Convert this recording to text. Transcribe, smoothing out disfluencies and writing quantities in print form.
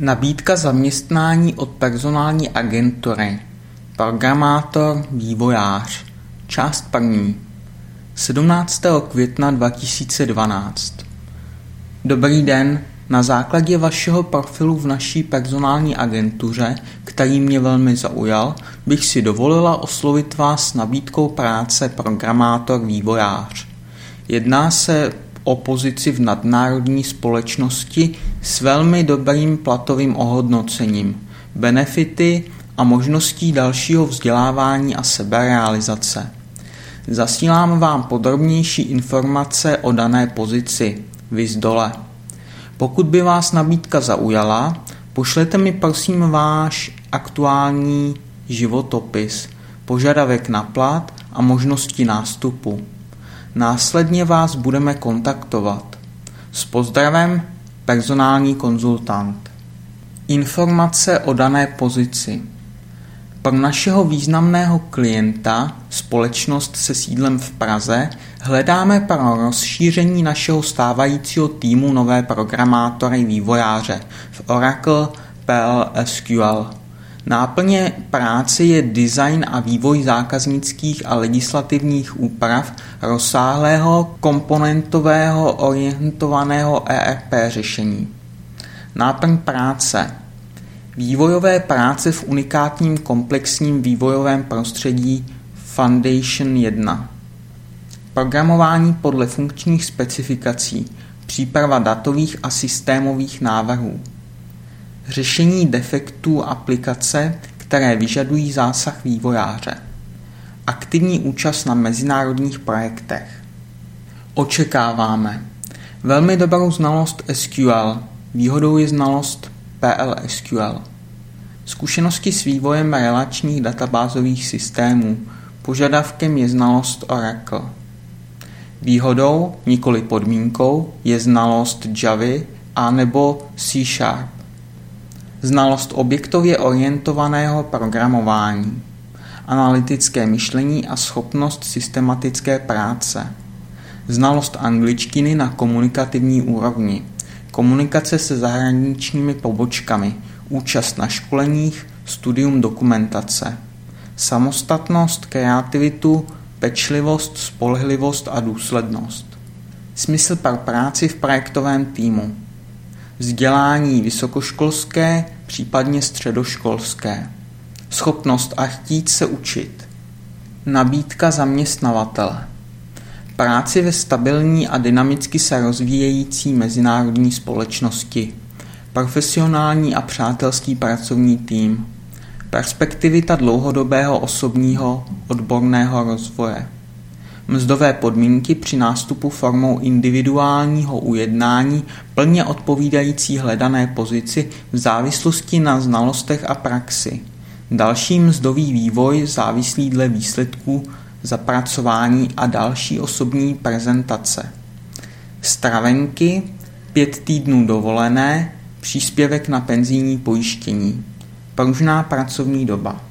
Nabídka zaměstnání od personální agentury. Programátor, vývojář. Část první. 17. května 2012. Dobrý den, na základě vašeho profilu v naší personální agentuře, který mě velmi zaujal, bych si dovolila oslovit vás s nabídkou práce programátor, vývojář. Jedná se o pozici v nadnárodní společnosti s velmi dobrým platovým ohodnocením, benefity a možností dalšího vzdělávání a seberealizace. Zasílám vám podrobnější informace o dané pozici, viz dole. Pokud by vás nabídka zaujala, pošlete mi prosím váš aktuální životopis, požadavek na plat a možnosti nástupu. Následně vás budeme kontaktovat. S pozdravem, personální konzultant. Informace o dané pozici. Pro našeho významného klienta, společnost se sídlem v Praze, hledáme pro rozšíření našeho stávajícího týmu nové programátory vývojáře v Oracle PL/SQL. Náplně práce je design a vývoj zákaznických a legislativních úprav rozsáhlého komponentového orientovaného ERP řešení. Náplň práce. Vývojové práce v unikátním komplexním vývojovém prostředí Foundation 1. Programování podle funkčních specifikací, příprava datových a systémových návrhů. Řešení defektů aplikace, které vyžadují zásah vývojáře. Aktivní účast na mezinárodních projektech. Očekáváme velmi dobrou znalost SQL, výhodou je znalost PL/SQL. Zkušenosti s vývojem relačních databázových systémů, požadavkem je znalost Oracle. Výhodou, nikoli podmínkou, je znalost Javy a nebo C Sharp. Znalost objektově orientovaného programování, analytické myšlení a schopnost systematické práce, znalost angličtiny na komunikativní úrovni, komunikace se zahraničními pobočkami, účast na školeních, studium dokumentace, samostatnost, kreativitu, pečlivost, spolehlivost a důslednost, smysl pro práci v projektovém týmu, vzdělání vysokoškolské, případně středoškolské. Schopnost a chtít se učit. Nabídka zaměstnavatele. Práci ve stabilní a dynamicky se rozvíjející mezinárodní společnosti. Profesionální a přátelský pracovní tým. Perspektivita dlouhodobého osobního odborného rozvoje. Mzdové podmínky při nástupu formou individuálního ujednání plně odpovídající hledané pozici v závislosti na znalostech a praxi. Další mzdový vývoj závislý dle výsledků, zapracování a další osobní prezentace. Stravenky, 5 týdnů dovolené, příspěvek na penzijní pojištění. Pružná pracovní doba.